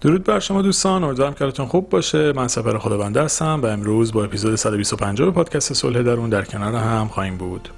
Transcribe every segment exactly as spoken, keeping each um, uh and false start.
درود بر شما دوستان، امیدوارم که حالتون خوب باشه. من سپر خدابنده هستم و امروز با اپیزود صد و بیست و پنج پادکست صلح درون در کنار هم خواهیم بود.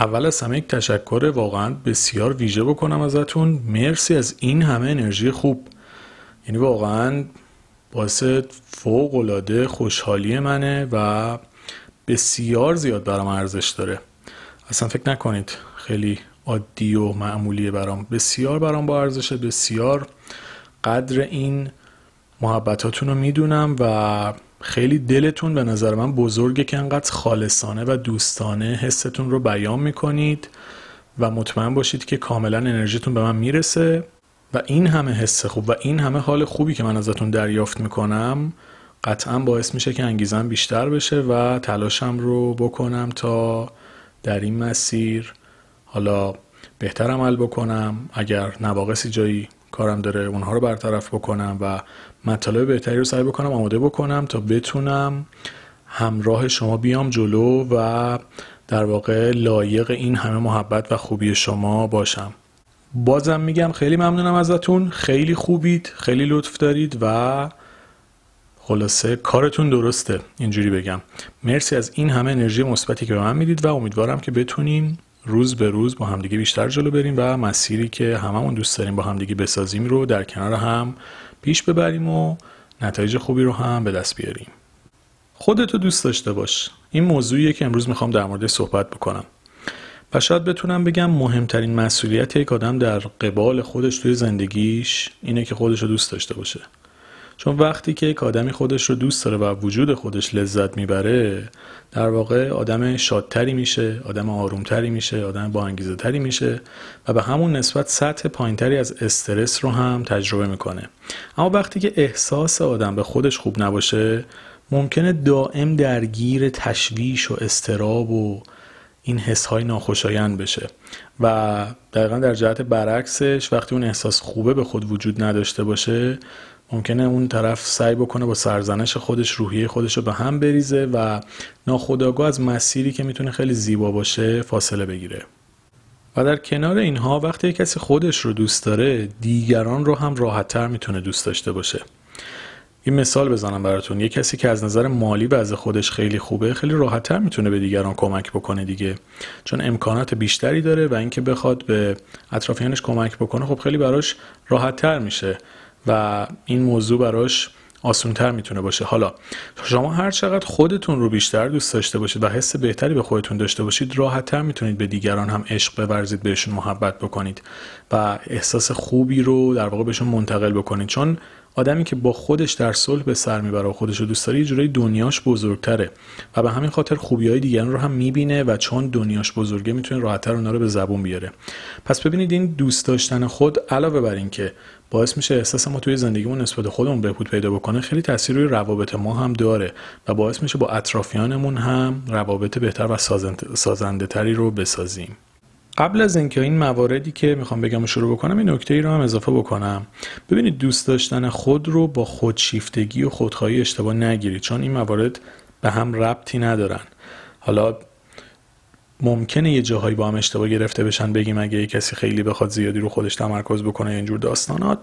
اول از همه یک تشکر واقعا بسیار ویژه بکنم ازتون. مرسی از این همه انرژی خوب، یعنی واقعا باعث فوق‌العاده خوشحالی منه و بسیار زیاد برام ارزش داره. اصلا فکر نکنید خیلی عادی و معمولیه برام، بسیار برام با ارزشه، بسیار قدر این محبتاتون رو میدونم و خیلی دلتون به نظر من بزرگه که انقدر خالصانه و دوستانه حستون رو بیان میکنید و مطمئن باشید که کاملا انرژیتون به من میرسه و این همه حس خوب و این همه حال خوبی که من ازتون دریافت میکنم قطعا باعث میشه که انگیزم بیشتر بشه و تلاشم رو بکنم تا در این مسیر حالا بهتر عمل بکنم، اگر نواقصی جایی کارم داره اونها رو برطرف بکنم و مطالب بهتری رو سعی بکنم آماده بکنم تا بتونم همراه شما بیام جلو و در واقع لایق این همه محبت و خوبی شما باشم. بازم میگم خیلی ممنونم ازتون، خیلی خوبید، خیلی لطف دارید و خلاصه کارتون درسته، اینجوری بگم. مرسی از این همه انرژی مثبتی که به من میدید و امیدوارم که بتونیم روز به روز با همدیگه بیشتر جلو بریم و مسیری که هممون دوست داریم با همدیگه بسازیم رو در کنار هم پیش ببریم و نتایج خوبی رو هم به دست بیاریم. خودتو دوست داشته باش. این موضوعیه که امروز میخوام در موردش صحبت بکنم و شاید بتونم بگم مهمترین مسئولیت یک آدم در قبال خودش توی زندگیش اینه که خودشو دوست داشته باشه. چون وقتی که یک آدمی خودش رو دوست داره و وجود خودش لذت میبره، در واقع آدم شادتری میشه، آدم آرومتری میشه، آدم با انگیزه تری میشه و به همون نسبت سطح پایینتری از استرس رو هم تجربه میکنه. اما وقتی که احساس آدم به خودش خوب نباشه، ممکنه دائم درگیر تشویش و اضطراب و این حس‌های ناخوشایند بشه و دقیقاً در جهت برعکسش وقتی اون احساس خوبه به خود وجود نداشته باشه، ممکنه اون طرف سعی بکنه با سرزنش خودش روحیه خودش رو به هم بریزه و ناخودآگاه از مسیری که میتونه خیلی زیبا باشه فاصله بگیره. و در کنار اینها وقتی کسی خودش رو دوست داره، دیگران رو هم راحت‌تر میتونه دوست داشته باشه. این مثال بزنم براتون، یه کسی که از نظر مالی و از خودش خیلی خوبه، خیلی راحت‌تر میتونه به دیگران کمک بکنه دیگه، چون امکانات بیشتری داره و اینکه بخواد به اطرافیانش کمک بکنه خب خیلی براش راحت‌تر میشه و این موضوع براش آسان‌تر میتونه باشه. حالا شما هر چقدر خودتون رو بیشتر دوست داشته باشید و حس بهتری به خودتون داشته باشید، راحت‌تر میتونید به دیگران هم عشق بورزید، بهشون محبت بکنید و احساس خوبی رو در واقع بهشون منتقل بکنید. چون آدمی که با خودش در صلح به سر میبره و خودش رو دوست داره، یه جورایی دنیاش بزرگتره و به همین خاطر خوبی‌های دیگران رو هم میبینه و چون دنیاش بزرگه میتونه راحت‌تر اون‌ها رو به زبون بیاره. پس ببینید این دوست داشتن خود علاوه بر این که باعث میشه احساس ما توی زندگیمون نسبت خودمون بهبود پیدا بکنه، خیلی تأثیر روی روابط ما هم داره و باعث میشه با اطرافیانمون هم روابط بهتر و سازنده تری رو بسازیم. قبل از اینکه این مواردی که میخوام بگم شروع بکنم، این نکته ای رو هم اضافه بکنم. ببینید دوست داشتن خود رو با خودشیفتگی و خودخواهی اشتباه نگیرید، چون این موارد به هم ربطی ندارن. حالا ممکنه یه جاهایی با هم اشتباه گرفته بشن، بگیم اگه یه کسی خیلی بخواد زیادی رو خودش تمرکز بکنه یا اینجور داستانات،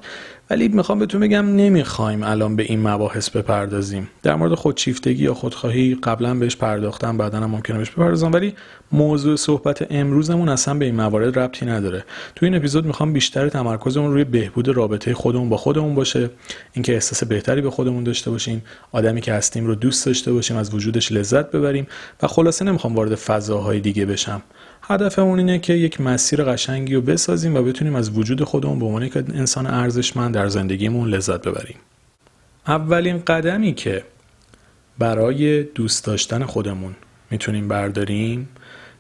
ولی میخوام بهتون بگم نمیخوایم الان به این مباحث بپردازیم. در مورد خودشیفتگی یا خودخواهی قبلا بهش پرداختم، بعداً هم ممکنه بهش بپردازم، ولی موضوع صحبت امروزمون اصلا به این موارد ربطی نداره. تو این اپیزود میخوام بیشتر تمرکزمون روی بهبود رابطه خودمون با خودمون باشه، اینکه احساس بهتری به خودمون داشته باشیم، آدمی که هستیم رو دوست داشته باشیم، از وجودش لذت ببریم و خلاصه نمیخوام وارد فضاهای دیگه بشم. هدفمون اینه که یک مسیر قشنگی رو بسازیم و بتونیم از وجود خودمون به عنوان یک انسان ارزشمند در زندگیمون لذت ببریم. اولین قدمی که برای دوست داشتن خودمون میتونیم برداریم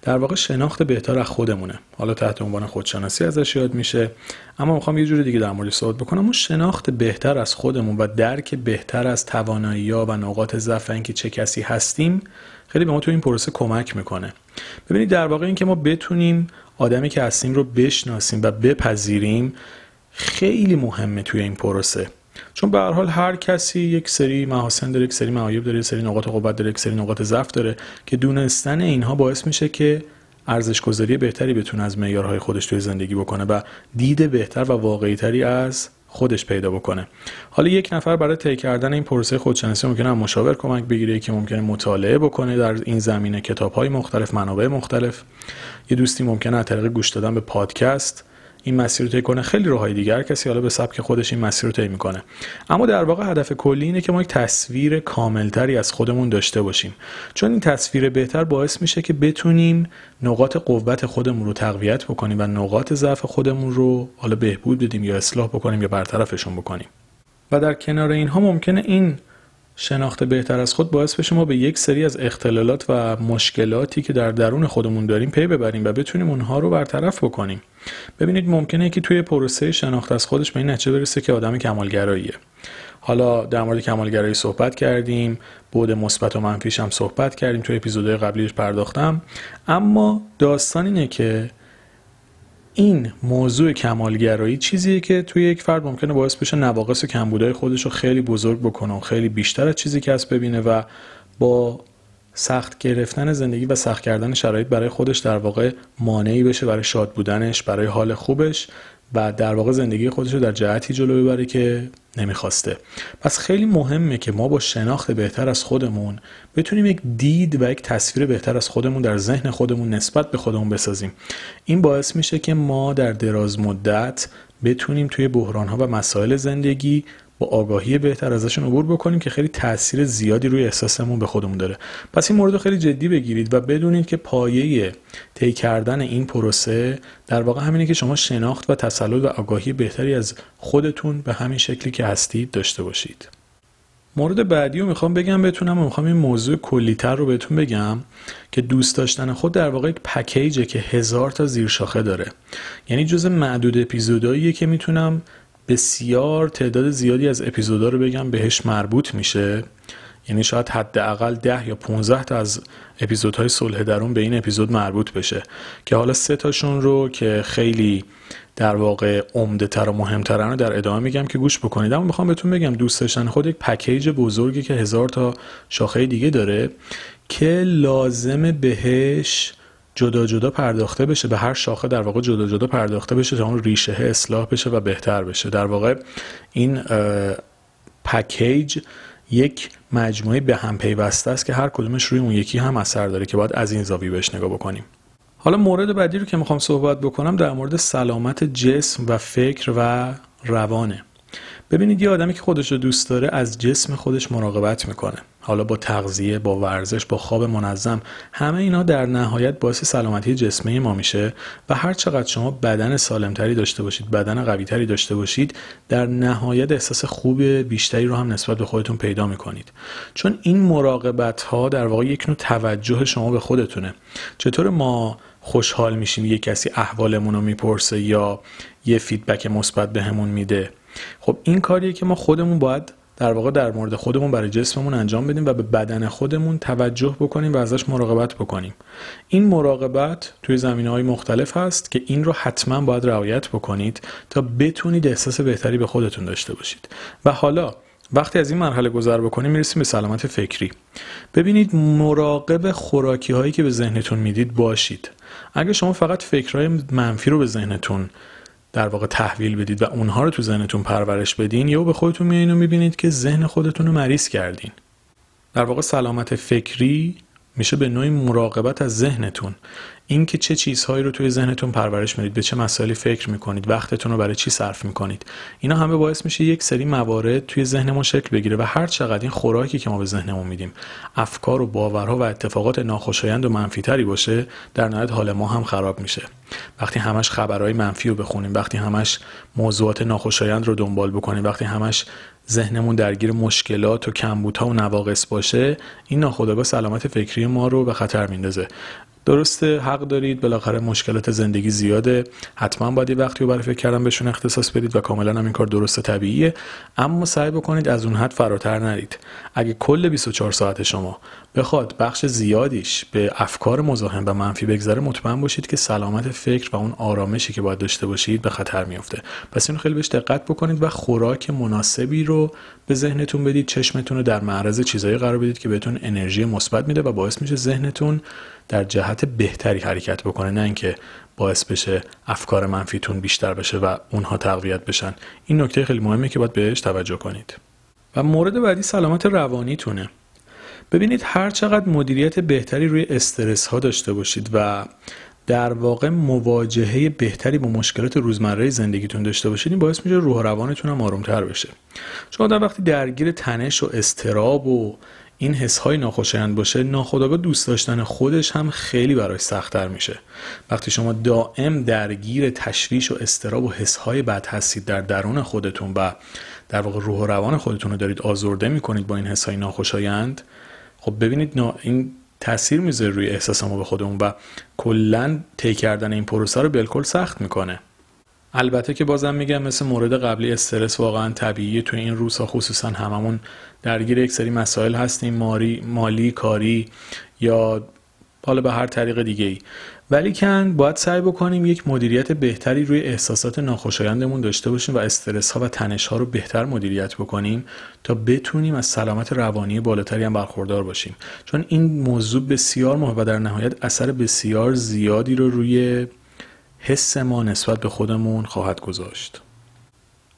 در واقع شناخت بهتر از خودمونه. حالا تحت عنوان خودشناسی ازش یاد میشه، اما میخوام یه جور دیگه در موردش صحبت بکنم. اون شناخت بهتر از خودمون و درک بهتر از توانایی‌ها و نقاط ضعف، اینکه چه کسی هستیم، خیلی به ما تو این پروسه کمک میکنه. ببینید در واقع این که ما بتونیم آدمی که هستیم رو بشناسیم و بپذیریم خیلی مهمه توی این پروسه، چون به هر حال هر کسی یک سری محاسن داره، یک سری معایب داره، یک سری نقاط قوت داره، یک سری نقاط ضعف داره که دونستن اینها باعث میشه که ارزش گذاری بهتری بتونه از معیارهای خودش توی زندگی بکنه و دید بهتر و واقعی‌تری از خودش پیدا بکنه. حالا یک نفر برای طی کردن این پروسه خودشناسی ممکنه هم مشاور کمک بگیره که ممکنه مطالعه بکنه در این زمینه، کتاب‌های مختلف، منابع مختلف. یه دوستی ممکنه از طریق گوش دادن به پادکست این مسیر رو طی کنه. خیلی راههای دیگر کسی حالا به سبک خودش این مسیر رو طی میکنه. اما در واقع هدف کلی اینه که ما یک تصویر کاملتری از خودمون داشته باشیم، چون این تصویر بهتر باعث میشه که بتونیم نقاط قوت خودمون رو تقویت بکنیم و نقاط ضعف خودمون رو حالا بهبود بدیم یا اصلاح بکنیم یا برطرفشون بکنیم. و در کنار اینها ممکنه این شناخت بهتر از خود باعث بشه ما به یک سری از اختلالات و مشکلاتی که در درون خودمون داریم پی ببریم و بتونیم اونها رو برطرف بکنیم. ببینید ممکنه که توی پروسه شناخت از خودش به این نتیجه برسه که آدم کمالگراییه. حالا در مورد کمالگرایی صحبت کردیم، بعد مثبت و منفیش هم صحبت کردیم، توی اپیزودهای قبلیش پرداختم. اما داستان اینه که این موضوع کمالگرایی چیزیه که توی یک فرد ممکنه باعث بشه نواقص و کمبودهای خودش رو خیلی بزرگ بکنه و خیلی بیشتر از چیزی که هست ببینه و با سخت گرفتن زندگی و سخت کردن شرایط برای خودش در واقع مانعی بشه برای شاد بودنش، برای حال خوبش و در واقع زندگی خودش رو در جهتی جلو ببره که نمیخواسته. پس خیلی مهمه که ما با شناخت بهتر از خودمون بتونیم یک دید و یک تصویر بهتر از خودمون در ذهن خودمون نسبت به خودمون بسازیم. این باعث میشه که ما در دراز مدت بتونیم توی بحران‌ها و مسائل زندگی با آگاهی بهتر ازشون عبور بکنیم که خیلی تاثیر زیادی روی احساسمون به خودمون داره. پس این مورد خیلی جدی بگیرید و بدونید که پایه طی کردن این پروسه در واقع همینه که شما شناخت و تسلط و آگاهی بهتری از خودتون به همین شکلی که هستید داشته باشید. مورد بعدی رو میخوام بگم بتونم و میخوام این موضوع کلی‌تر رو بهتون بگم که دوست داشتن خود در واقع یک پکیجه که هزار تا زیرشاخه داره. یعنی جزء معدود اپیزوداییه که میتونم بسیار تعداد زیادی از اپیزودا رو بگم بهش مربوط میشه، یعنی شاید حداقل ده یا پانزده تا از اپیزودهای صلح درون به این اپیزود مربوط بشه که حالا سه تاشون رو که خیلی در واقع عمده تر و مهمترن رو در ادامه میگم که گوش بکنید. اما میخوام بهتون بگم دوست داشتن خود یک پکیج بزرگی که هزار تا شاخه دیگه داره که لازمه بهش جدا جدا پرداخته بشه، به هر شاخه در واقع جدا جدا پرداخته بشه تا اون ریشه اصلاح بشه و بهتر بشه. در واقع این پکیج یک مجموعه به هم پیوسته است که هر کدومش روی اون یکی هم اثر داره که باید از این زاویه بهش نگاه بکنیم. حالا مورد بعدی رو که میخوام صحبت بکنم در مورد سلامت جسم و فکر و روانه. ببینید یه آدمی که خودش رو دوست داره از جسم خودش مراقبت میکنه، حالا با تغذیه، با ورزش، با خواب منظم، همه اینا در نهایت باعث سلامتی جسمی ما میشه و هر چقدر شما بدن سالمتری داشته باشید، بدن قویتری داشته باشید، در نهایت احساس خوب بیشتری رو هم نسبت به خودتون پیدا میکنید، چون این مراقبت ها در واقع یک نوع توجه شما به خودتونه. چطور ما خوشحال میشیم یه کسی احوالمون رو میپرسه یا یه فیدبک مثبت بهمون میده؟ خب این کاریه که ما خودمون باید در واقع در مورد خودمون برای جسممون انجام بدیم و به بدن خودمون توجه بکنیم و ازش مراقبت بکنیم. این مراقبت توی زمینه‌های مختلف هست که این رو حتما باید رعایت بکنید تا بتونید احساس بهتری به خودتون داشته باشید. و حالا وقتی از این مرحله گذر بکنیم میرسیم به سلامت فکری. ببینید مراقب خوراکی هایی که به ذهنتون میدید باشید. اگه شما فقط فکرهای منفی رو به ذهنتون در واقع تحویل بدید و اونها رو تو ذهنتون پرورش بدین، یا به خودتون میایین و میبینید که ذهن خودتون رو مریض کردین. در واقع سلامت فکری میشه به نوعی مراقبت از ذهنتون، این که چه چیزهایی رو توی ذهنتون پرورش میدید، به چه مسائلی فکر میکنید، وقتتون رو برای چی صرف میکنید. اینا همه باعث میشه یک سری موارد توی ذهنمون شکل بگیره و هر چقدر این خوراکی که ما به ذهنمون میدیم افکار و باورها و اتفاقات ناخوشایند و منفی تری باشه، در نهایت حال ما هم خراب میشه. وقتی همش خبرهای منفی رو بخونیم، وقتی همش موضوعات ناخوشایند رو دنبال بکنیم، وقتی همش ذهنمون درگیر مشکلات و کمبودها و نواقص باشه، این ناخودآگاه سلامت فکری ما رو به خطر میندازه. درسته، حق دارید، بالاخره مشکلات زندگی زیاده، حتما باید یه وقتی رو برای فکر کردن بهشون اختصاص بدید و کاملا هم این کار درسته، طبیعیه، اما سعی بکنید از اون حد فراتر نرید. اگه کل بیست و چهار ساعت شما بخواد بخش زیادیش به افکار مزاحم و منفی بگذره، مطمئن باشید که سلامت فکر و اون آرامشی که باید داشته باشید به خطر میفته. پس اینو خیلی بهش دقت بکنید و خوراک مناسبی رو به ذهنتون بدید، چشمتون رو در معرض چیزایی قرار بدید که بهتون انرژی مثبت میده و باعث میشه ذهنتون در جهت بهتری حرکت بکنه، نه اینکه باعث بشه افکار منفیتون بیشتر بشه و اونها تقویت بشن. این نکته خیلی مهمه که باید بهش توجه کنید. و مورد بعدی سلامت روانیتونه. ببینید هر چقدر مدیریت بهتری روی استرس ها داشته باشید و در واقع مواجهه بهتری با مشکلات روزمره زندگیتون داشته باشید، این باعث میشه روح و روانتون هم آروم‌تر بشه. شما در وقتی درگیر تنش و اضطراب و این حس‌های ناخوشایند باشه، ناخودآگاه دوست داشتن خودش هم خیلی براش سخت‌تر میشه. وقتی شما دائم درگیر تشویش و اضطراب و حس‌های بد هستید در درون خودتون و در واقع روح و روان خودتون رو دارید آزرده می‌کنید با این حس‌های ناخوشایند، خب ببینید این تأثیر میذاره روی احساس ما به خودمون و کلاً طی کردن این پروسه رو بالکل سخت میکنه. البته که بازم میگم مثل مورد قبلی استرس واقعا طبیعیه، توی این روزها خصوصا هممون درگیر یک سری مسائل هستیم، مالی، مالی، کاری یا حالا به هر طریق دیگه‌ای، ولی کن باید سعی بکنیم یک مدیریت بهتری روی احساسات ناخوشایندمون داشته باشیم و استرس ها و تنش ها رو بهتر مدیریت بکنیم تا بتونیم از سلامت روانی بالاتری هم برخوردار باشیم، چون این موضوع بسیار مهم و در نهایت اثر بسیار زیادی رو روی حس ما نسبت به خودمون خواهد گذاشت.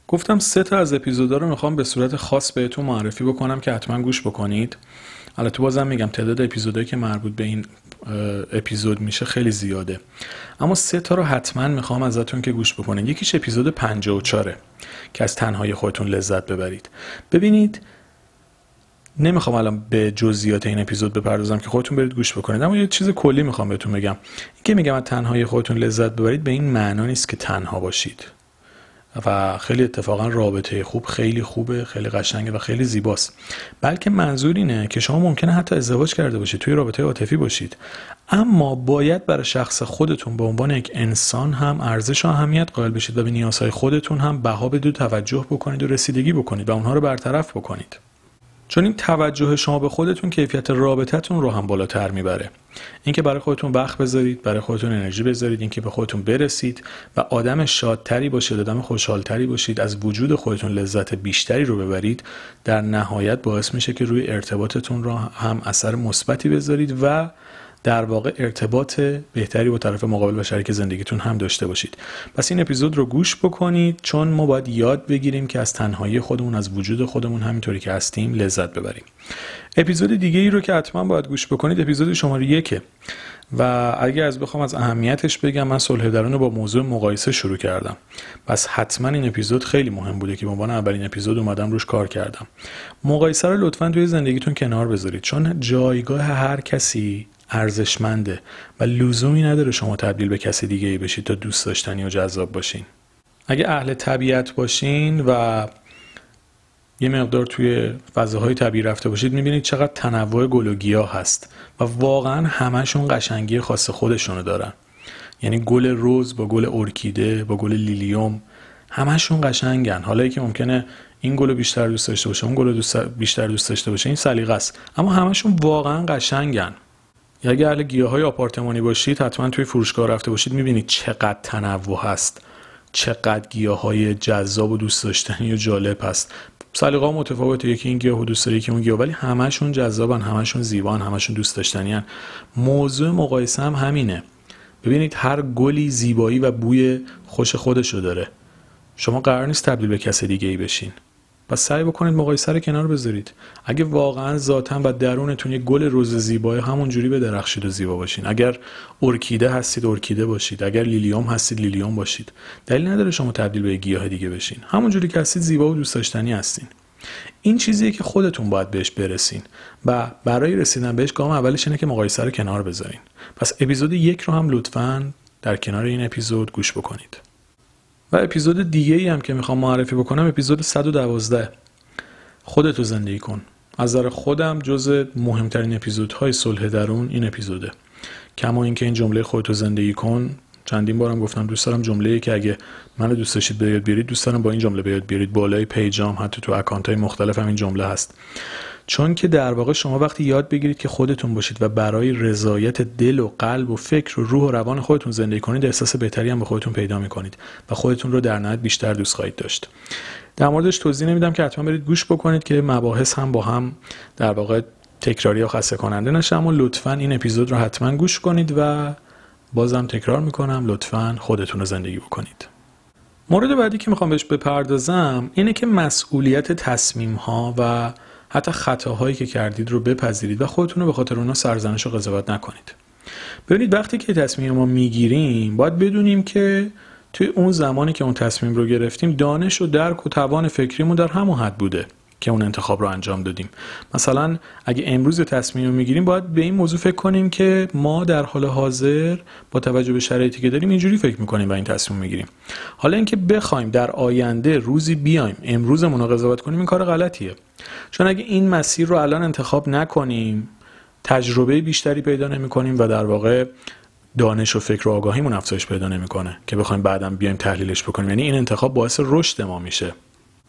گفتم سه تا از اپیزودا رو میخوام به صورت خاص بهتون معرفی بکنم که حتما گوش بکنید. البته بازم میگم تعداد اپیزودایی که مربوط به این اپیزود میشه خیلی زیاده، اما سه تا رو حتما میخوام ازتون که گوش بکنید. یکیش اپیزود پنجاه و چهار که از تنهایی خودتون لذت ببرید. ببینید نمیخوام الان به جزئیات این اپیزود بپردازم که خودتون برید گوش بکنید، اما یه چیز کلی میخوام بهتون بگم. این که میگم از تنهایی خودتون لذت ببرید به این معنا نیست که تنها باشید و خیلی اتفاقا رابطه خوب خیلی خوبه، خیلی قشنگه و خیلی زیباست، بلکه منظور اینه که شما ممکنه حتی ازدواج کرده باشید، توی رابطه عاطفی باشید، اما باید برای شخص خودتون به عنوان یک انسان هم ارزش و اهمیت قائل بشید و به نیازهای خودتون هم بها بدید، توجه بکنید و رسیدگی بکنید و اونها رو برطرف بکنید، چون این توجه شما به خودتون کیفیت رابطتون رو هم بالاتر میبره. اینکه برای خودتون وقت بذارید، برای خودتون انرژی بذارید، اینکه به خودتون برسید و آدم شادتری باشید، آدم خوشحالتری باشید، از وجود خودتون لذت بیشتری رو ببرید، در نهایت باعث میشه که روی ارتباطتون رو هم اثر مثبتی بذارید و در واقع ارتباط بهتری با طرف مقابل و شریک زندگیتون هم داشته باشید. پس این اپیزود رو گوش بکنید، چون ما باید یاد بگیریم که از تنهایی خودمون، از وجود خودمون همینطوری که هستیم لذت ببریم. اپیزود دیگه ای رو که حتما باید گوش بکنید اپیزود شماره یکه و اگه از بخوام از اهمیتش بگم، من صلح درون رو با موضوع مقایسه شروع کردم، پس حتما این اپیزود خیلی مهم بوده که به عنوان اولین اپیزود اومدم روش کار کردم. مقایسه رو لطفاً توی زندگیتون کنار بذارید، چون جایگاه هر کسی ارزشمنده و لزومی نداره شما تبدیل به کسی دیگه‌ای بشید تا دوست داشتنی و جذاب باشین. اگه اهل طبیعت باشین و یه مقدار توی فضاهای طبیعی رفته باشید، می‌بینید چقدر تنوع گل و گیاه هست و واقعاً همه‌شون قشنگی خاص خودشونو دارن. یعنی گل رز با گل ارکیده با گل لیلیوم همه‌شون قشنگن. حالا اینکه ممکنه این گل بیشتر دوست داشته باشه، اون گل دوست بیشتر دوست داشته باشه، این سلیقه است، اما همه‌شون واقعاً قشنگن. یا اگه اهل گیاهای آپارتمانی باشید، حتما توی فروشگاه رفته باشید می‌بینید چقدر تنوع هست، چقدر گیاهای جذاب و دوست داشتنی و جالب هست. سلیقه‌ها متفاوته، یکی این گیاهو دوست داره، یکی اون گیاه، ولی همشون جذابن، همشون زیبان، همشون دوست داشتنیان. موضوع مقایسه هم همینه. ببینید هر گلی زیبایی و بوی خوش خودشو داره. شما قرار نیست تبدیل به کس دیگه ای بشین. پس سعی بکنید مقایسه رو کنار بذارید. اگه واقعا ذاتاً و درونتون یک گل روز زیبایی، همونجوری بدرخشید و زیبا باشین. اگر ارکیده هستید ارکیده باشید، اگر لیلیوم هستید لیلیوم باشید. دلیل نداره شما تبدیل به گیاه دیگه بشین. همونجوری که هستید زیبا و دوست داشتنی هستین. این چیزیه که خودتون باید بهش برسین و برای رسیدن بهش گام اولش اینه که مقایسه رو کنار بذارین. پس اپیزود یک رو هم لطفاً در کنار این اپیزود گوش بکنید. و اپیزود دیگه ای هم که میخوام معرفی بکنم اپیزود صد و دوازده، خودتو زندگی کن. از نظر خودم جز مهمترین اپیزودهای صلح درون این اپیزوده. کما اینکه این جمله خودتو زندگی کن، چندین بارم گفتم دوست دارم جمله‌ای که اگه منو دوست داشتید به یاد بیارید، دوست دارم با این جمله به یاد بیارید. بالای پیجام حتی تو اکانت‌های مختلفم این جمله هست. چون که در واقع شما وقتی یاد بگیرید که خودتون باشید و برای رضایت دل و قلب و فکر و روح و روان خودتون زندگی کنید، احساس بهتری هم به خودتون پیدا می‌کنید و خودتون رو در نهایت بیشتر دوست خواهید داشت. در موردش توضیح نمیدم که حتما برید گوش بکنید که مباحث هم با هم در واقع تکراری و خسته کننده نشه، اما لطفاً این اپیزود رو حتما گوش کنید و بازم تکرار میکنم لطفاً خودتون رو زندگی بکنید. مورد بعدی که میخوام بهش بپردازم اینه که مسئولیت تصمیم‌ها و حتی خطاهایی که کردید رو بپذیرید و خودتون رو به خاطر اونا سرزنش و قضاوت نکنید. ببینید وقتی که تصمیم ما میگیریم باید بدونیم که توی اون زمانی که اون تصمیم رو گرفتیم دانش و درک و توان فکریمون در همون حد بوده که اون انتخاب رو انجام دادیم. مثلا اگه امروز تصمیم رو میگیریم باید به این موضوع فکر کنیم که ما در حال حاضر با توجه به شرایطی که داریم اینجوری فکر میکنیم و این تصمیم میگیریم. حالا اینکه بخوایم در آینده روزی بیایم امروزمون رو قضاوت کنیم، این کار غلطیه. چون اگه این مسیر رو الان انتخاب نکنیم تجربه بیشتری پیدا نمیکنیم و در واقع دانش و فکر و آگاهیمون افزایش پیدا نمیکنه که بخوایم بعداً بیایم تحلیلش بکنیم. یعنی این انتخاب باعث رشد ما میشه.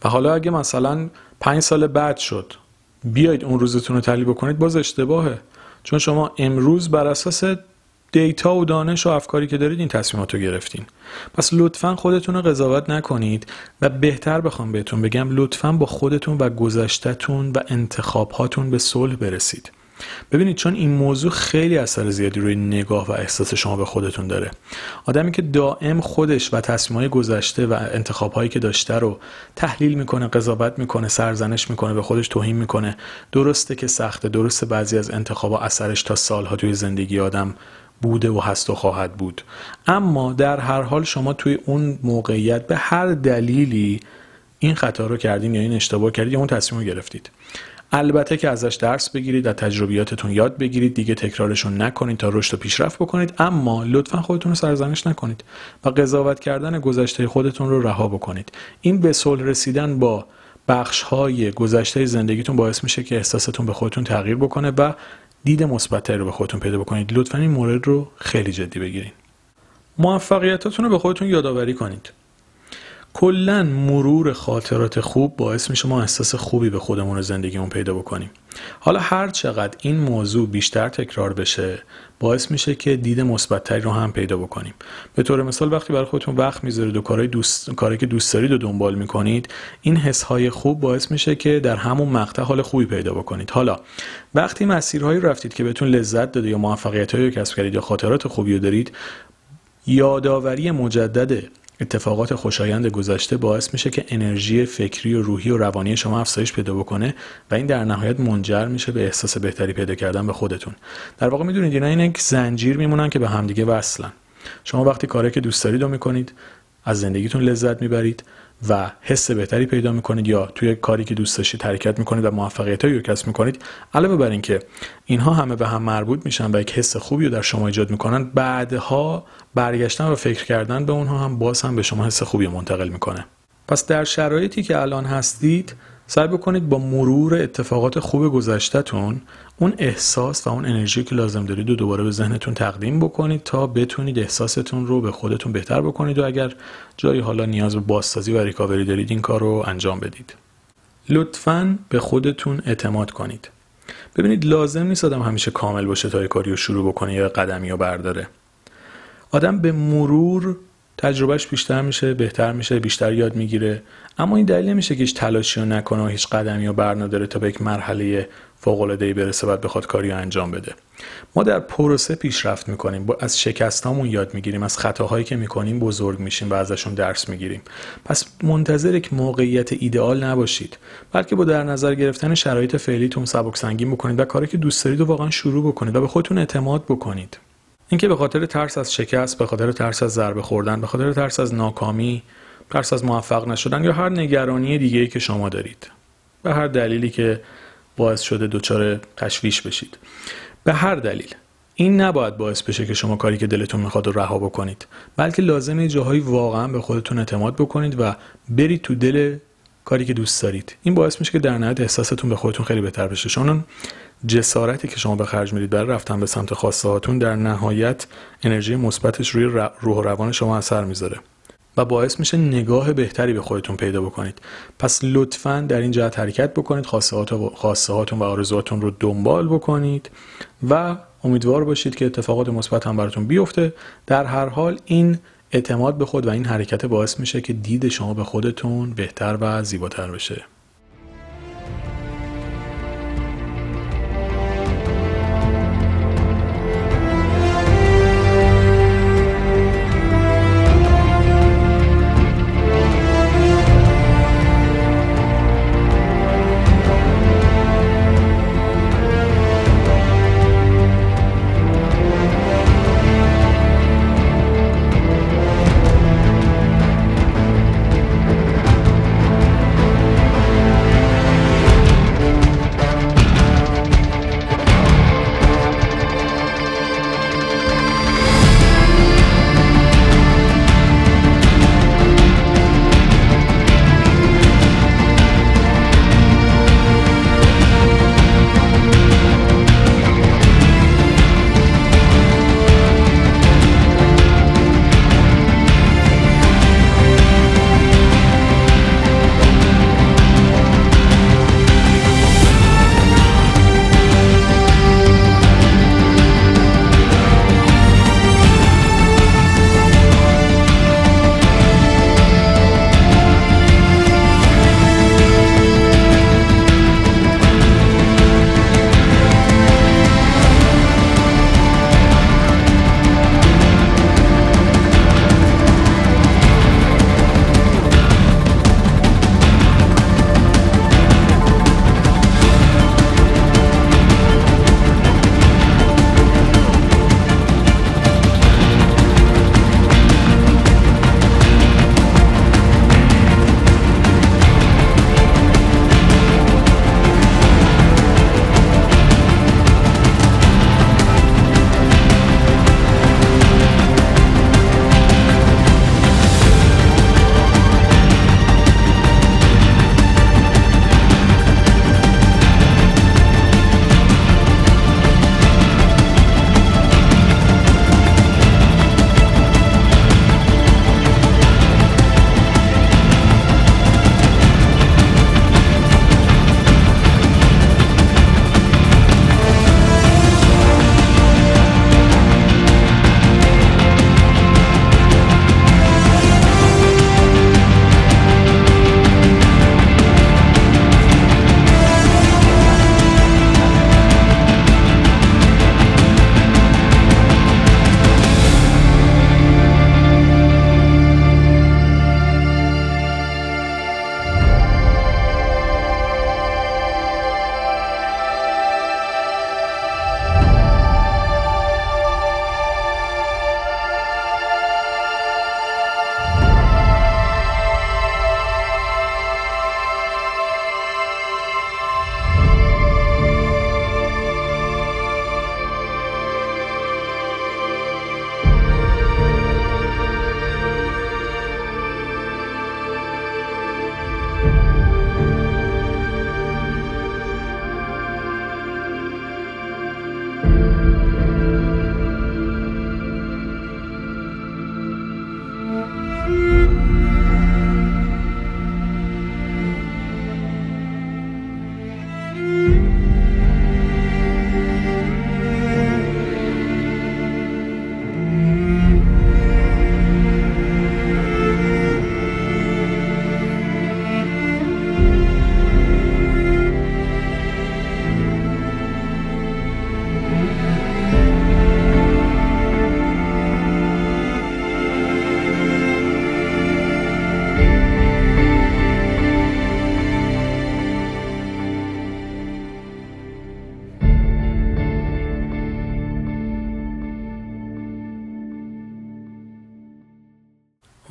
و حالا اگه مثلا پنج سال بعد شد بیاید اون روزتون رو تحلیل بکنید، باز اشتباهه. چون شما امروز بر اساس دیتا و دانش و افکاری که دارید این تصمیمات رو گرفتین. پس لطفاً خودتون رو قضاوت نکنید و بهتر بخوام بهتون بگم لطفاً با خودتون و گذشتتون و انتخابهاتون به صلح برسید. ببینید چون این موضوع خیلی اثر زیادی روی نگاه و احساس شما به خودتون داره. آدمی که دائم خودش و تصمیم‌های گذشته و انتخاب‌هایی که داشته رو تحلیل میکنه، قضاوت میکنه، سرزنش میکنه، به خودش توهین میکنه، درسته که سخته، درسته بعضی از انتخاب‌ها اثرش تا سال‌ها توی زندگی آدم بوده و هست و خواهد بود، اما در هر حال شما توی اون موقعیت به هر دلیلی این خطا رو کردین یا این اشتباه کردید یا اون تصمیم رو گرفتید. البته که ازش درس بگیرید، از تجربیاتتون یاد بگیرید، دیگه تکرارشون نکنید تا رشد و پیشرفت بکنید، اما لطفاً خودتون رو سرزنش نکنید و قضاوت کردن گذشته خودتون رو رها بکنید. این به صلح رسیدن با بخش‌های گذشته زندگیتون باعث میشه که احساستون به خودتون تغییر بکنه و دید مثبت‌تری رو به خودتون پیدا بکنید. لطفاً این مورد رو خیلی جدی بگیرید. موفقیتاتون رو به خودتون یادآوری کنید. کلن مرور خاطرات خوب باعث میشه ما احساس خوبی به خودمون و زندگیمون پیدا بکنیم. حالا هر چقدر این موضوع بیشتر تکرار بشه باعث میشه که دید مثبت‌تری رو هم پیدا بکنیم. به طور مثال وقتی برای خودتون وقت میذارید و کارهای دوست کاری که دوست دارید رو دنبال میکنید، این حس‌های خوب باعث میشه که در همون مقطع حال خوبی پیدا بکنید. حالا وقتی مسیرهایی رفتید که بهتون لذت داده یا موفقیت‌هایی کسب کردید یا خاطرات خوبی دارید، یادآوری مجدد اتفاقات خوشایند گذشته باعث میشه که انرژی فکری و روحی و روانی شما افزایش پیدا بکنه و این در نهایت منجر میشه به احساس بهتری پیدا کردن به خودتون. در واقع میدونید اینا این زنجیر میمونن که به همدیگه وصلن. شما وقتی کاری که دوست دارید رو میکنید، از زندگیتون لذت میبرید و حس بهتری پیدا میکنید یا توی کاری که دوست داشتید حرکت میکنید و موفقیتایی رو کسب میکنید. علاوه بر اینکه اینها همه به هم مربوط میشن و یک حس خوبی رو در شما ایجاد میکنن، بعدها برگشتن و فکر کردن به اونها هم باز هم به شما حس خوبی منتقل میکنه. پس در شرایطی که الان هستید سعی بکنید با مرور اتفاقات خوب گذشتهتون اون احساس و اون انرژی که لازم دارید رو دوباره به ذهنتون تقدیم بکنید تا بتونید احساستون رو به خودتون بهتر بکنید و اگر جایی حالا نیاز به بازسازی و ریکاوری دارید این کار رو انجام بدید. لطفاً به خودتون اعتماد کنید. ببینید لازم نیست آدم همیشه کامل باشه تا یه کاری رو شروع بکنه یا قدمی رو برداره. آدم به مرور تجربهش بیشتر میشه، بهتر میشه، بیشتر یاد میگیره. اما این دلیل نمیشه که هیچ تلاشی رو نکنه و هیچ قدمی رو برنداره تا به یک مرحله فوق‌العاده‌ای برسه و بخواد کاری رو انجام بده. ما در پروسه پیشرفت میکنیم، از شکستامون یاد میگیریم، از خطاهایی که میکنیم بزرگ میشیم و ازشون درس میگیریم. پس منتظر یک موقعیت ایدئال نباشید، بلکه با در نظر گرفتن شرایط فعلیتون سبکسنگین بکنید و کاری که دوست دارید رو واقعا شروع بکنید و به خودتون اعتماد بکنید. اینکه به خاطر ترس از شکست، به خاطر ترس از ضربه خوردن، به خاطر ترس از ناکامی، ترس از موفق نشدن یا هر نگرانی دیگه‌ای که شما دارید، به هر دلیلی که باعث شده دچار تشویش بشید، به هر دلیل این نباید باعث بشه که شما کاری که دلتون میخواد رو رها بکنید، بلکه لازمه جاهایی واقعا به خودتون اعتماد بکنید و برید تو دل کاری که دوست دارید. این باعث میشه که در نهایت احساستون به خودتون خیلی بهتر بشه، چون جسارتی که شما به خرج میدید برای رفتن به سمت خواسته هاتون در نهایت انرژی مثبتش روی روح و روان شما اثر میذاره و باعث میشه نگاه بهتری به خودتون پیدا بکنید. پس لطفاً در این جهت حرکت بکنید، خواسته هاتون و آرزوهاتون رو دنبال بکنید و امیدوار باشید که اتفاقات مثبت هم براتون بیفته. در هر حال این اعتماد به خود و این حرکت باعث میشه که دید شما به خودتون بهتر و زیباتر بشه.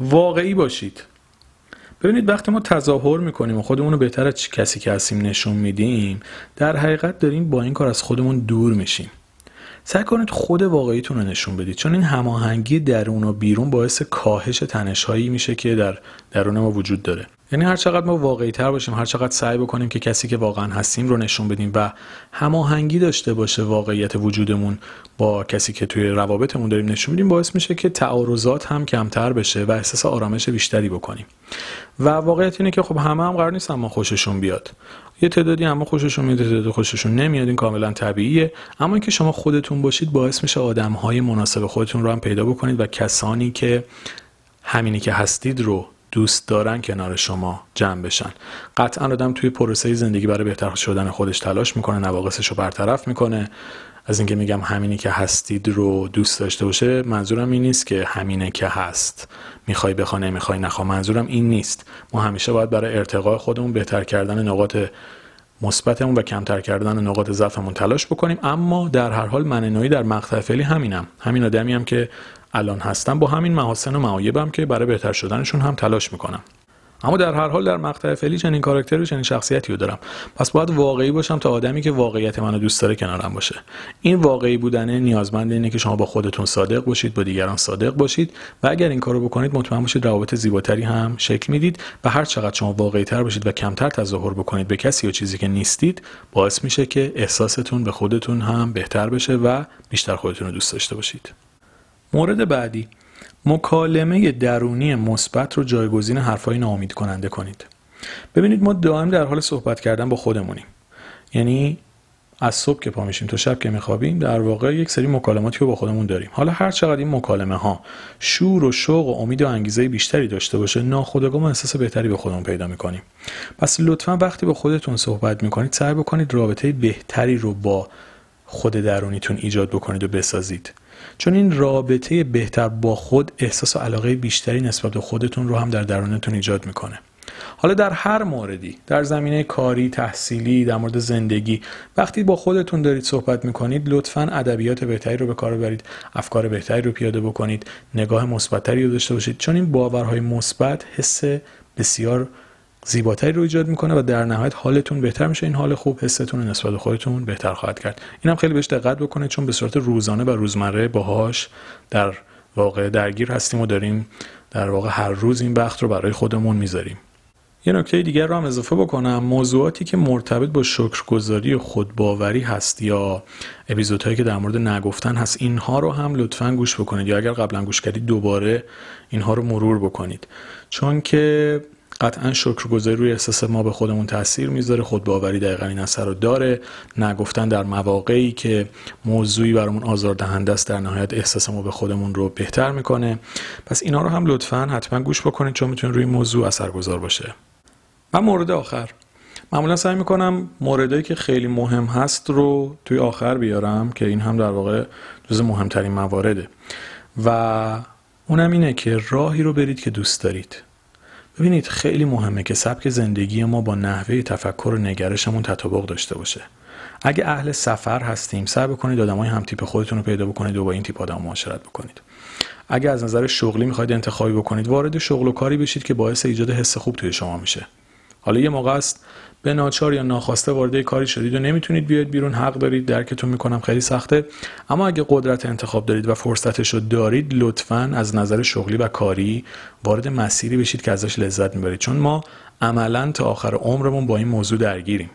واقعی باشید. ببینید وقتی ما تظاهر میکنیم و خودمون رو بهتر از کسی که هستیم نشون میدیم، در حقیقت داریم با این کار از خودمون دور میشیم. سعی کنید خود واقعیتون رو نشون بدید، چون این هماهنگی درون و بیرون باعث کاهش تنش‌هایی میشه که در درون ما وجود داره. یعنی هر چقدر ما واقعی‌تر باشیم، هر چقدر سعی بکنیم که کسی که واقعا هستیم رو نشون بدیم و هماهنگی داشته باشه واقعیت وجودمون با کسی که توی روابطمون داریم نشون میدیم، باعث میشه که تعارضات هم کمتر بشه و احساس آرامش بیشتری بکنیم. و واقعیت اینه که خب همه هم قرار نیست اما خوششون بیاد. یه تعدادی اما خوششون میاد، تعدادی خوششون نمیاد، این کاملا طبیعیه. اما اینکه شما خودتون باشید باعث میشه آدم‌های مناسب خودتون رو هم پیدا بکنید و کسانی که همینی که هستید رو دوست دارن کنار شما جمع بشن. قطعا آدم توی پروسه زندگی برای بهتر شدن خودش تلاش میکنه، نواقصش رو برطرف میکنه. از اینکه میگم همینی که هستید رو دوست داشته باشه، منظورم این نیست که همینه که هست میخوای بخوا نمیخوای نخوا، منظورم این نیست. ما همیشه باید برای ارتقاء خودمون، بهتر کردن نقاط مثبتمون و کمتر کردن نقاط ضعفمون تلاش بکنیم. اما در هر حال من نوعی در مقطع فعلی همینم، همین آدمی هم که الان هستم با همین محاسن و معایبم که برای بهتر شدنشون هم تلاش میکنم. اما در هر حال در مقطع فعلی چنین کاراکتری و چنین شخصیتی رو دارم. پس باید واقعی باشم تا آدمی که واقعیت منو دوست داره کنارم باشه. این واقعی بودنه نیازمند اینه که شما با خودتون صادق باشید، با دیگران صادق باشید و اگر این کارو بکنید مطمئن باشید روابط زیباتری هم شکل میدید. و هر چقدر شما واقعی‌تر باشید و کمتر تظاهر بکنید به کسی یا چیزی که نیستید، باعث میشه که احساستون به خودتون هم بهتر بشه و بیشتر خودتون رو دوست داشته باشید. مورد بعدی، مکالمه درونی مثبت رو جایگزین حرفای ناامید کننده کنید. ببینید ما دائم در حال صحبت کردن با خودمونیم. یعنی از صبح که پا میشیم تا شب که میخوابیم در واقع یک سری مکالماتی رو با خودمون داریم. حالا هر چقدر این مکالمه ها شور و شوق و امید و انگیزه بیشتری داشته باشه، ناخودآگاه احساس بهتری به خودمون پیدا میکنیم. پس لطفاً وقتی با خودتون صحبت میکنید سعی بکنید رابطه بهتری رو با خود درونیتون ایجاد بکنید و بسازید. چون این رابطه بهتر با خود احساس و علاقه بیشتری نسبت به خودتون رو هم در درونتون ایجاد میکنه. حالا در هر موردی، در زمینه کاری، تحصیلی، در مورد زندگی، وقتی با خودتون دارید صحبت میکنید لطفاً ادبیات بهتری رو به کار ببرید، افکار بهتری رو پیاده بکنید، نگاه مثبتتری رو داشته باشید، چون این باورهای مثبت حس بسیار زیباتری رو ایجاد میکنه و در نهایت حالتون بهتر میشه. این حال خوب حستون نسبت به خودتون بهتر خواهد کرد. اینم خیلی بهش دقت بکنید، چون به صورت روزانه و روزمره باهاش در واقع درگیر هستیم و داریم در واقع هر روز این وقت رو برای خودمون میذاریم. یه نکته دیگر رو هم اضافه بکنم، موضوعاتی که مرتبط با شکرگزاری و خودباوری هست یا اپیزودهایی که در مورد نگفتن هست، اینها رو هم لطفاً گوش بکنید یا اگر قبلا گوش کردید دوباره اینها رو مرور بکنید، چون که قطعاً شکرگزاری روی احساس ما به خودمون تاثیر میذاره، خودباوری دقیقاً این اثر رو داره، نگفتن در مواقعی که موضوعی برامون آزاردهنده است در نهایت احساس ما به خودمون رو بهتر میکنه. پس اینا رو هم لطفاً حتما گوش بکنید چون میتونه روی موضوع اثرگذار باشه. و مورد آخر، معمولاً سعی میکنم موردایی که خیلی مهم هست رو توی آخر بیارم که این هم در واقع جزو مهمترین موارده و اونم اینه که راهی رو برید که دوست دارید. ببینید خیلی مهمه که سبک زندگی ما با نحوه تفکر و نگرشمون تطابق داشته باشه. اگه اهل سفر هستیم سعی بکنید آدمای هم تیپ خودتون رو پیدا بکنید و با این تیپ آدم معاشرت بکنید. اگه از نظر شغلی میخواید انتخابی بکنید وارد شغل و کاری بشید که باعث ایجاد حس خوب توی شما میشه. حالا یه موقع است به ناچار یا ناخواسته وارد کاری شدید و نمیتونید بیاید بیرون، حق دارید، درکتون میکنم خیلی سخته. اما اگه قدرت انتخاب دارید و فرصتشو دارید لطفاً از نظر شغلی و کاری وارد مسیری بشید که ازش لذت میبرید، چون ما عملاً تا آخر عمرمون با این موضوع درگیریم.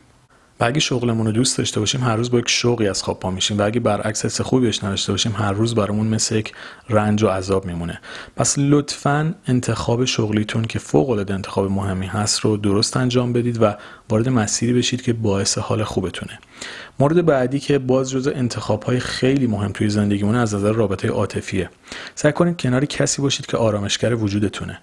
و اگه شغلمون رو دوست داشته باشیم هر روز با یک شوقی از خواب پا میشیم و اگه برعکس حس خوبی بهش نداشته باشیم هر روز برامون مثل یک رنج و عذاب میمونه. پس لطفاً انتخاب شغلیتون که فوق‌العاده انتخاب مهمی هست رو درست انجام بدید و وارد مسیری بشید که باعث حال خوبتونه. مورد بعدی که باز جزء انتخاب‌های خیلی مهم توی زندگیمون از نظر رابطه عاطفیه، سعی کنید کنار کسی باشید که آرامشگر وجودتونه.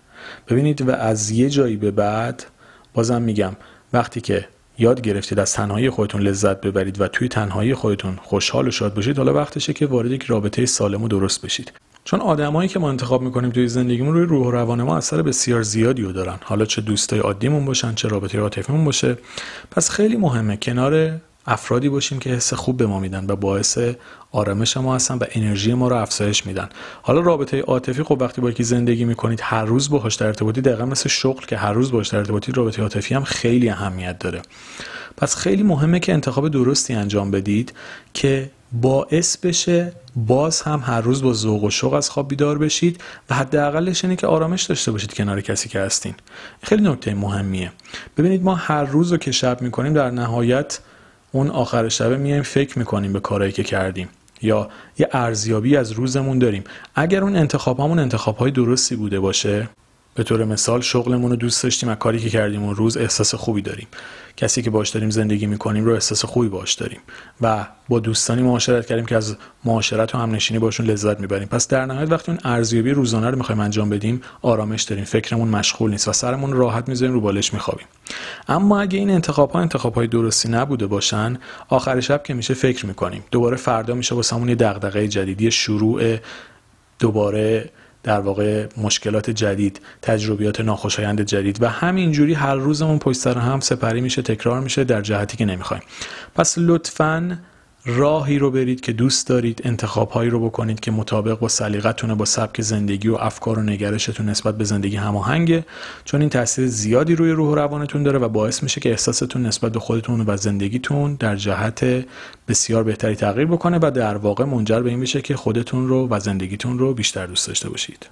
ببینید و از یه جایی به بعد بازم میگم وقتی که یاد گرفتید از تنهایی خودتون لذت ببرید و توی تنهایی خودتون خوشحال و شاد باشید، حالا وقتشه که وارد یک رابطه سالم و درست بشید. چون آدمایی که ما انتخاب میکنیم توی زندگیمون روی روح و روان ما اثر بسیار زیادی رو دارن، حالا چه دوستای عادیمون باشن چه رابطه عاطفیمون باشه. پس خیلی مهمه کنار افرادی باشیم که حس خوب به ما میدن و باعث آرامش ما هستن و انرژی ما رو افزایش میدن. حالا رابطه عاطفی، خب وقتی با یکی زندگی میکنید هر روز باهاش در ارتباطی، دقیقاً مثل شغل که هر روز باهاش در ارتباطید، رابطه عاطفی هم خیلی اهمیت داره. پس خیلی مهمه که انتخاب درستی انجام بدید که باعث بشه باز هم هر روز با ذوق و شوق از خواب بیدار بشید و حداقلش اینه که آرامش داشته باشید کنار کسی که هستین. خیلی نکته مهمیه. ببینید ما هر روز رو که شب میکنیم در نهایت اون آخر شب میایم فکر میکنیم به کارهایی که کردیم یا یه ارزیابی از روزمون داریم. اگر اون انتخابامون انتخابهای درستی بوده باشه، به طور مثال شغلمون رو دوست داشتیم، از کاری که کردیم اون روز احساس خوبی داریم، کسی که باهاش داریم زندگی میکنیم رو احساس خوبی باهاش داریم و با دوستانی معاشرت کردیم که از معاشرت و همنشینی باشون لذت میبریم. پس در نهایت وقتی اون ارزیابی روزانه رو میخوایم انجام بدیم آرامش داریم، فکرمون مشغول نیست و سرمون راحت میذاریم رو بالش میخوابیم. اما اگه این انتخاب‌ها انتخاب‌های درستی نبوده باشن، آخر شب که میشه فکر میکنیم، دوباره فردا میشه واسمون یه دغدغه جدیدی، شروع دوباره در واقع مشکلات جدید، تجربیات ناخوشایند جدید و همینجوری هر روزمون پشت سر هم سپری میشه، تکرار میشه در جهتی که نمیخوایم. پس لطفاً راهی رو برید که دوست دارید، انتخاب‌هایی رو بکنید که مطابق با سلیقتونه، با سبک زندگی و افکار و نگرشتون نسبت به زندگی هماهنگه، چون این تاثیر زیادی روی روح و روانتون داره و باعث میشه که احساستون نسبت به خودتون و زندگیتون در جهت بسیار بهتری تغییر بکنه و در واقع منجر به این میشه که خودتون رو و زندگیتون رو بیشتر دوست داشته باشید.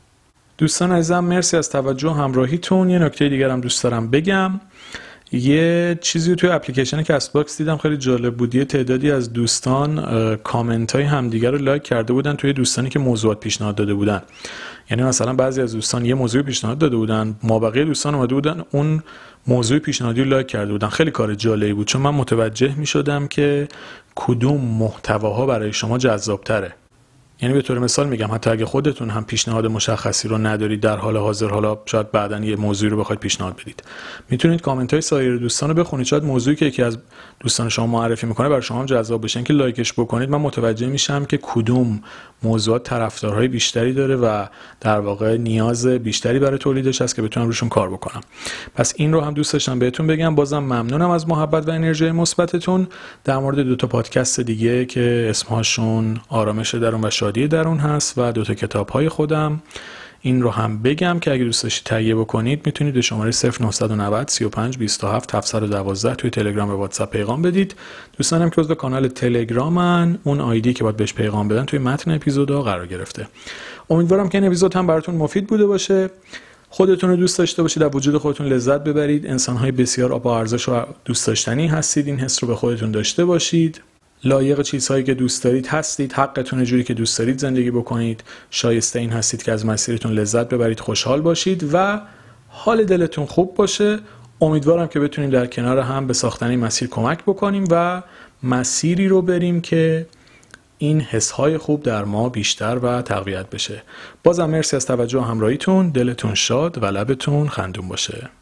دوستان عزیزم مرسی از توجه و همراهیتون. یه نکته دیگر هم دوست دارم بگم، یه چیزی توی اپلیکیشن کست باکس دیدم خیلی جالب بود. یه تعدادی از دوستان کامنت‌های همدیگر رو لایک کرده بودن توی دوستانی که موضوعات پیشنهاد داده بودن. یعنی مثلا بعضی از دوستان یه موضوع پیشنهاد داده بودن، ما بقیه دوستان اومده بودن اون موضوع پیشنهادی رو لایک کرده بودن. خیلی کار جالبی بود چون من متوجه می‌شدم که کدوم محتواها برای شما جذاب‌تره. یعنی به طور مثال میگم حتی اگه خودتون هم پیشنهاد مشخصی رو ندارید در حال حاضر، حالا شاید بعداً یه موضوعی رو بخواید پیشنهاد بدید، میتونید کامنت های سایر دوستان رو بخونید، شاید موضوعی که یکی از دوستان شما معرفی میکنه برای شما هم جذاب بشه. اینکه لایکش بکنید من متوجه میشم که کدوم موضوع طرفدارهای بیشتری داره و در واقع نیاز بیشتری برای تولیدش هست که بتونم روشون کار بکنم. پس این رو هم دوست داشتم بهتون بگم. بازم ممنونم از محبت و انرژی مثبتتون. در مورد دو تا پادکست دیگه که اسمهاشون آرامش درون و شادی درون هست و دو تا کتاب‌های خودم، این رو هم بگم که اگه دوست داشتید تهیه بکنید میتونید به شماره صفر نه نه صفر سی و پنج بیست و هفت هفتصد و دوازده توی تلگرام و واتساپ پیغام بدید. دوستانم که عضو کانال تلگرامن، اون آیدی که باید بهش پیغام بدن توی متن اپیزودا قرار گرفته. امیدوارم که این اپیزود هم براتون مفید بوده باشه. خودتون رو دوست داشته باشید، از وجود خودتون لذت ببرید. انسان‌های بسیار با ارزش و دوست داشتنی هستید. این حس رو به خودتون داشته باشید. لایق چیزهایی که دوست دارید هستید، حقتونه جوری که دوست دارید زندگی بکنید، شایسته این هستید که از مسیرتون لذت ببرید، خوشحال باشید و حال دلتون خوب باشه. امیدوارم که بتونیم در کنار هم به ساختن این مسیر کمک بکنیم و مسیری رو بریم که این حس‌های خوب در ما بیشتر و تقویت بشه. بازم مرسی از توجه و همراهیتون. دلتون شاد و لبتون خندون باشه.